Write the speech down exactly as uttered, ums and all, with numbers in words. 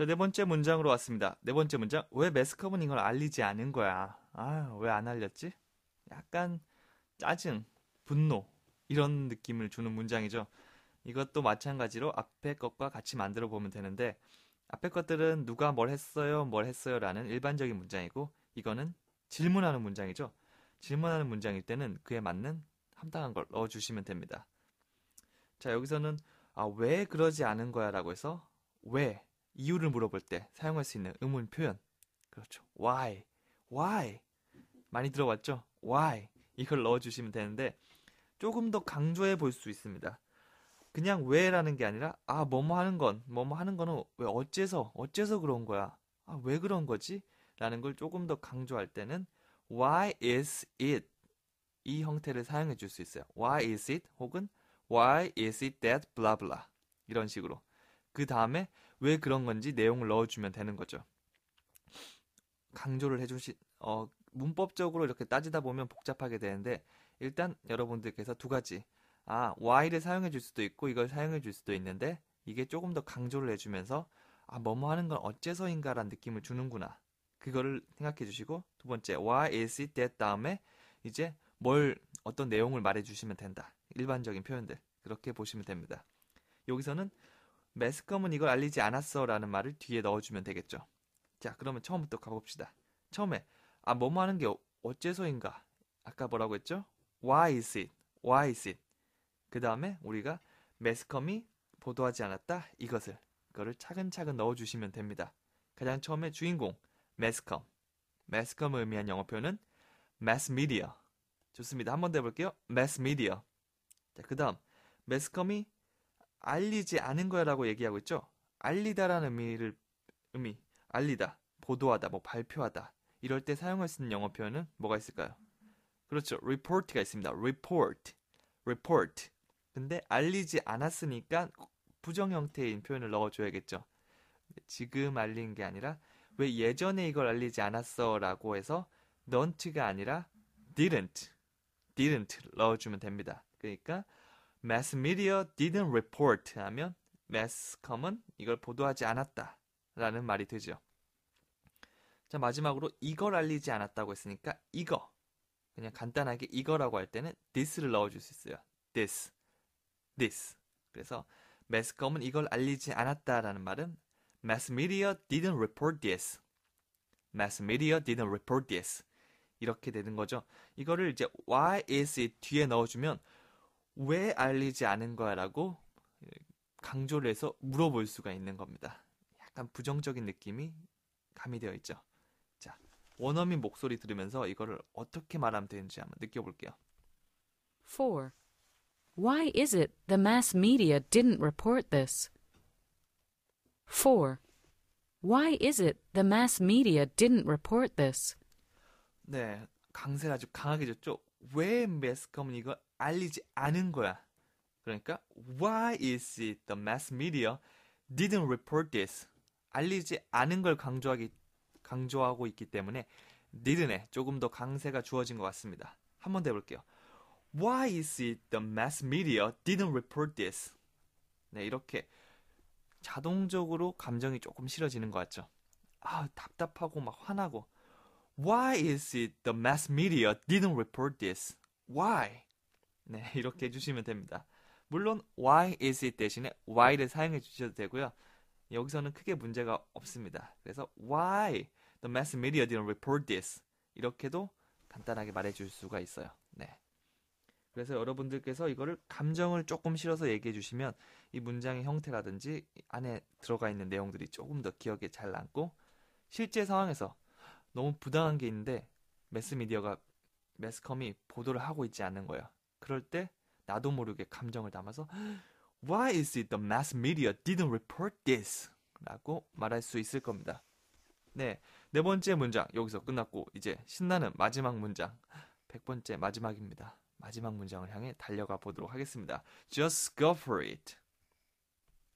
자, 네 번째 문장으로 왔습니다. 네 번째 문장. 왜 매스컴은 이걸 알리지 않은 거야? 아, 왜 안 알렸지? 약간 짜증, 분노 이런 느낌을 주는 문장이죠. 이것도 마찬가지로 앞에 것과 같이 만들어 보면 되는데 앞에 것들은 누가 뭘 했어요, 뭘 했어요 라는 일반적인 문장이고 이거는 질문하는 문장이죠. 질문하는 문장일 때는 그에 맞는 합당한 걸 넣어주시면 됩니다. 자, 여기서는 아, 왜 그러지 않은 거야 라고 해서 왜 이유를 물어볼 때 사용할 수 있는 의문 표현. 그렇죠. Why? Why? 많이 들어봤죠? Why? 이걸 넣어주시면 되는데 조금 더 강조해 볼 수 있습니다. 그냥 왜 라는 게 아니라 아 뭐뭐 하는 건 뭐뭐 하는 거는 왜 어째서 어째서 그런 거야? 아 왜 그런 거지? 라는 걸 조금 더 강조할 때는 Why is it? 이 형태를 사용해 줄 수 있어요. Why is it? 혹은 Why is it that blah blah? 이런 식으로. 그 다음에 왜 그런 건지 내용을 넣어주면 되는 거죠. 강조를 해주신 어, 문법적으로 이렇게 따지다 보면 복잡하게 되는데 일단 여러분들께서 두 가지 아 why를 사용해 줄 수도 있고 이걸 사용해 줄 수도 있는데 이게 조금 더 강조를 해주면서 아 뭐뭐 하는 건 어째서인가 라는 느낌을 주는구나. 그거를 생각해 주시고 두 번째 why is it that 다음에 이제 뭘 어떤 내용을 말해 주시면 된다. 일반적인 표현들 그렇게 보시면 됩니다. 여기서는 매스컴은 이걸 알리지 않았어 라는 말을 뒤에 넣어주면 되겠죠. 자, 그러면 처음부터 가봅시다. 처음에 아 뭐뭐 하는 게 어째서인가 아까 뭐라고 했죠? Why is it? Why is it? 그 다음에 우리가 매스컴이 보도하지 않았다 이것을 그거를 차근차근 넣어주시면 됩니다. 가장 처음에 주인공 매스컴 매스컴을 의미한 영어 표현은 Mass Media. 좋습니다. 한 번 더 해볼게요. Mass Media. 자, 그 다음 매스컴이 알리지 않은 거야 라고 얘기하고 있죠. 알리다라는 의미를 의미 알리다, 보도하다, 뭐 발표하다 이럴 때 사용할 수 있는 영어 표현은 뭐가 있을까요? 그렇죠. report가 있습니다. report, report. 근데 알리지 않았으니까 부정 형태인 표현을 넣어줘야겠죠. 지금 알린 게 아니라 왜 예전에 이걸 알리지 않았어 라고 해서 don't가 아니라 didn't, didn't 넣어주면 됩니다. 그러니까 Mass Media didn't report 하면 매스컴은 이걸 보도하지 않았다 라는 말이 되죠. 자, 마지막으로 이걸 알리지 않았다고 했으니까 이거 그냥 간단하게 이거라고 할 때는 this를 넣어줄 수 있어요. this, this. 그래서 매스컴은 이걸 알리지 않았다 라는 말은 Mass Media didn't report this. Mass Media didn't report this. 이렇게 되는 거죠. 이거를 이제 why is it 뒤에 넣어주면 왜 알리지 않은 거야 라고 강조를 해서 물어볼 수가 있는 겁니다. 약간 부정적인 느낌이 가미되어 있죠. 자, 원어민 목소리 들으면서 이거를 어떻게 말하면 되는지 한번 느껴볼게요. four. Why is it the mass media didn't report this? four. Why is it the mass media didn't report this? 네, 강세를 아주 강하게 줬죠. 왜 매스컴은 이걸 알리지 않은 거야. 그러니까 Why is it the mass media didn't report this? 알리지 않은 걸 강조하기, 강조하고 있기 때문에 didn't에 조금 더 강세가 주어진 것 같습니다. 한 번 더 해볼게요. Why is it the mass media didn't report this? 네, 이렇게 자동적으로 감정이 조금 싫어지는 것 같죠. 아, 답답하고 막 화나고 Why is it the mass media didn't report this? Why? 네, 이렇게 해주시면 됩니다. 물론 why is it 대신에 why를 사용해 주셔도 되고요. 여기서는 크게 문제가 없습니다. 그래서 why the mass media didn't report this 이렇게도 간단하게 말해줄 수가 있어요. 네, 그래서 여러분들께서 이거를 감정을 조금 실어서 얘기해 주시면 이 문장의 형태라든지 안에 들어가 있는 내용들이 조금 더 기억에 잘 남고 실제 상황에서 너무 부당한 게 있는데 매스미디어가 매스컴이 보도를 하고 있지 않는 거예요. 그럴 때 나도 모르게 감정을 담아서 Why is it the mass media didn't report this? 라고 말할 수 있을 겁니다. 네, 네 번째 문장 여기서 끝났고 이제 신나는 마지막 문장 백 번째 마지막입니다. 마지막 문장을 향해 달려가 보도록 하겠습니다. Just go for it.